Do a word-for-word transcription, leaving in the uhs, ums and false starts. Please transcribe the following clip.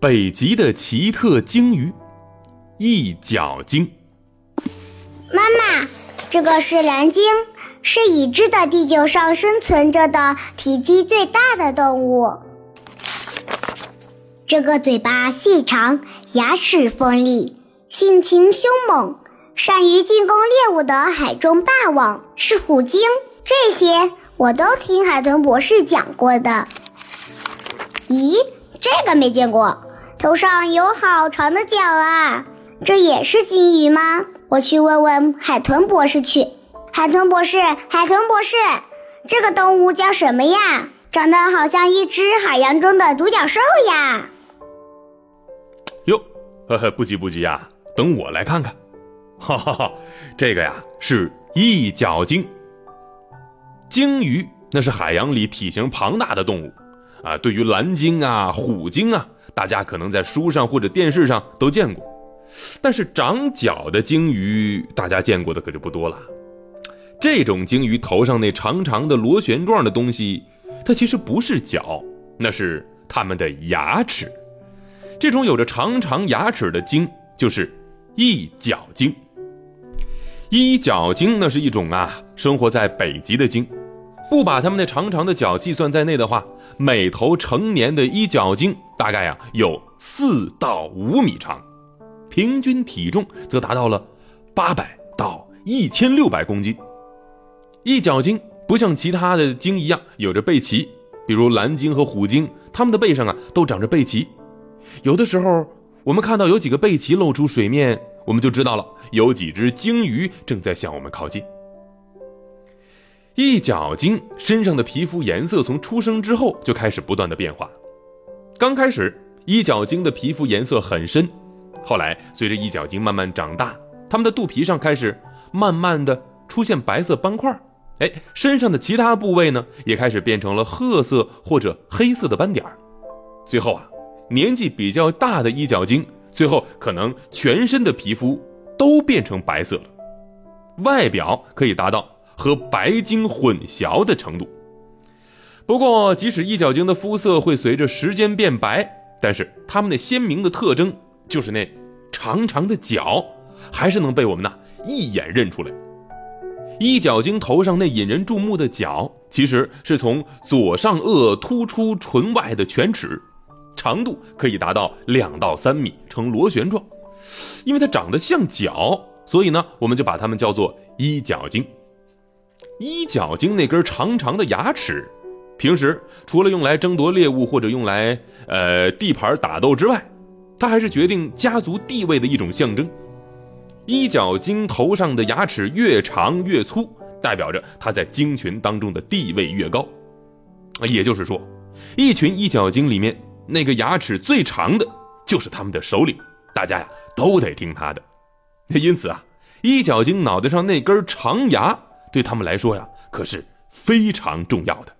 北极的奇特鲸鱼——一角鲸。妈妈，这个是蓝鲸，是已知的地球上生存着的体积最大的动物。这个嘴巴细长，牙齿锋利，性情凶猛，善于进攻猎物的海中霸王是虎鲸。这些我都听海豚博士讲过的。咦，这个没见过，头上有好长的角啊！这也是鲸鱼吗？我去问问海豚博士去。海豚博士，海豚博士，这个动物叫什么呀？长得好像一只海洋中的独角兽呀！哟，呵呵，不急不急啊，等我来看看。哈哈哈，这个呀是一角鲸。鲸鱼那是海洋里体型庞大的动物啊，对于蓝鲸啊、虎鲸啊，大家可能在书上或者电视上都见过，但是长角的鲸鱼大家见过的可就不多了。这种鲸鱼头上那长长的螺旋状的东西，它其实不是角，那是它们的牙齿。这种有着长长牙齿的鲸就是一角鲸。一角鲸那是一种啊生活在北极的鲸，不把它们那长长的角计算在内的话，每头成年的一角鲸大概啊有四到五米长，平均体重则达到了八百到一千六百公斤。一角鲸不像其他的鲸一样有着背鳍，比如蓝鲸和虎鲸，它们的背上啊都长着背鳍。有的时候我们看到有几个背鳍露出水面，我们就知道了有几只鲸鱼正在向我们靠近。一角鲸身上的皮肤颜色从出生之后就开始不断的变化。刚开始一角鲸的皮肤颜色很深，后来随着一角鲸慢慢长大，它们的肚皮上开始慢慢的出现白色斑块，哎，身上的其他部位呢也开始变成了褐色或者黑色的斑点。最后啊，年纪比较大的一角鲸最后可能全身的皮肤都变成白色了，外表可以达到和白鲸混淆的程度。不过即使一角鲸的肤色会随着时间变白，但是它们的鲜明的特征就是那长长的角还是能被我们呢一眼认出来。一角鲸头上那引人注目的角其实是从左上颚突出唇外的犬齿，长度可以达到两到三米，呈螺旋状。因为它长得像角，所以呢我们就把它们叫做一角鲸。一角鲸那根长长的牙齿，平时除了用来争夺猎物或者用来呃地盘打斗之外，它还是决定家族地位的一种象征。一角鲸头上的牙齿越长越粗，代表着它在鲸群当中的地位越高。也就是说，一群一角鲸里面那个牙齿最长的就是他们的首领，大家呀都得听他的。因此啊，一角鲸脑袋上那根长牙对他们来说呀可是非常重要的。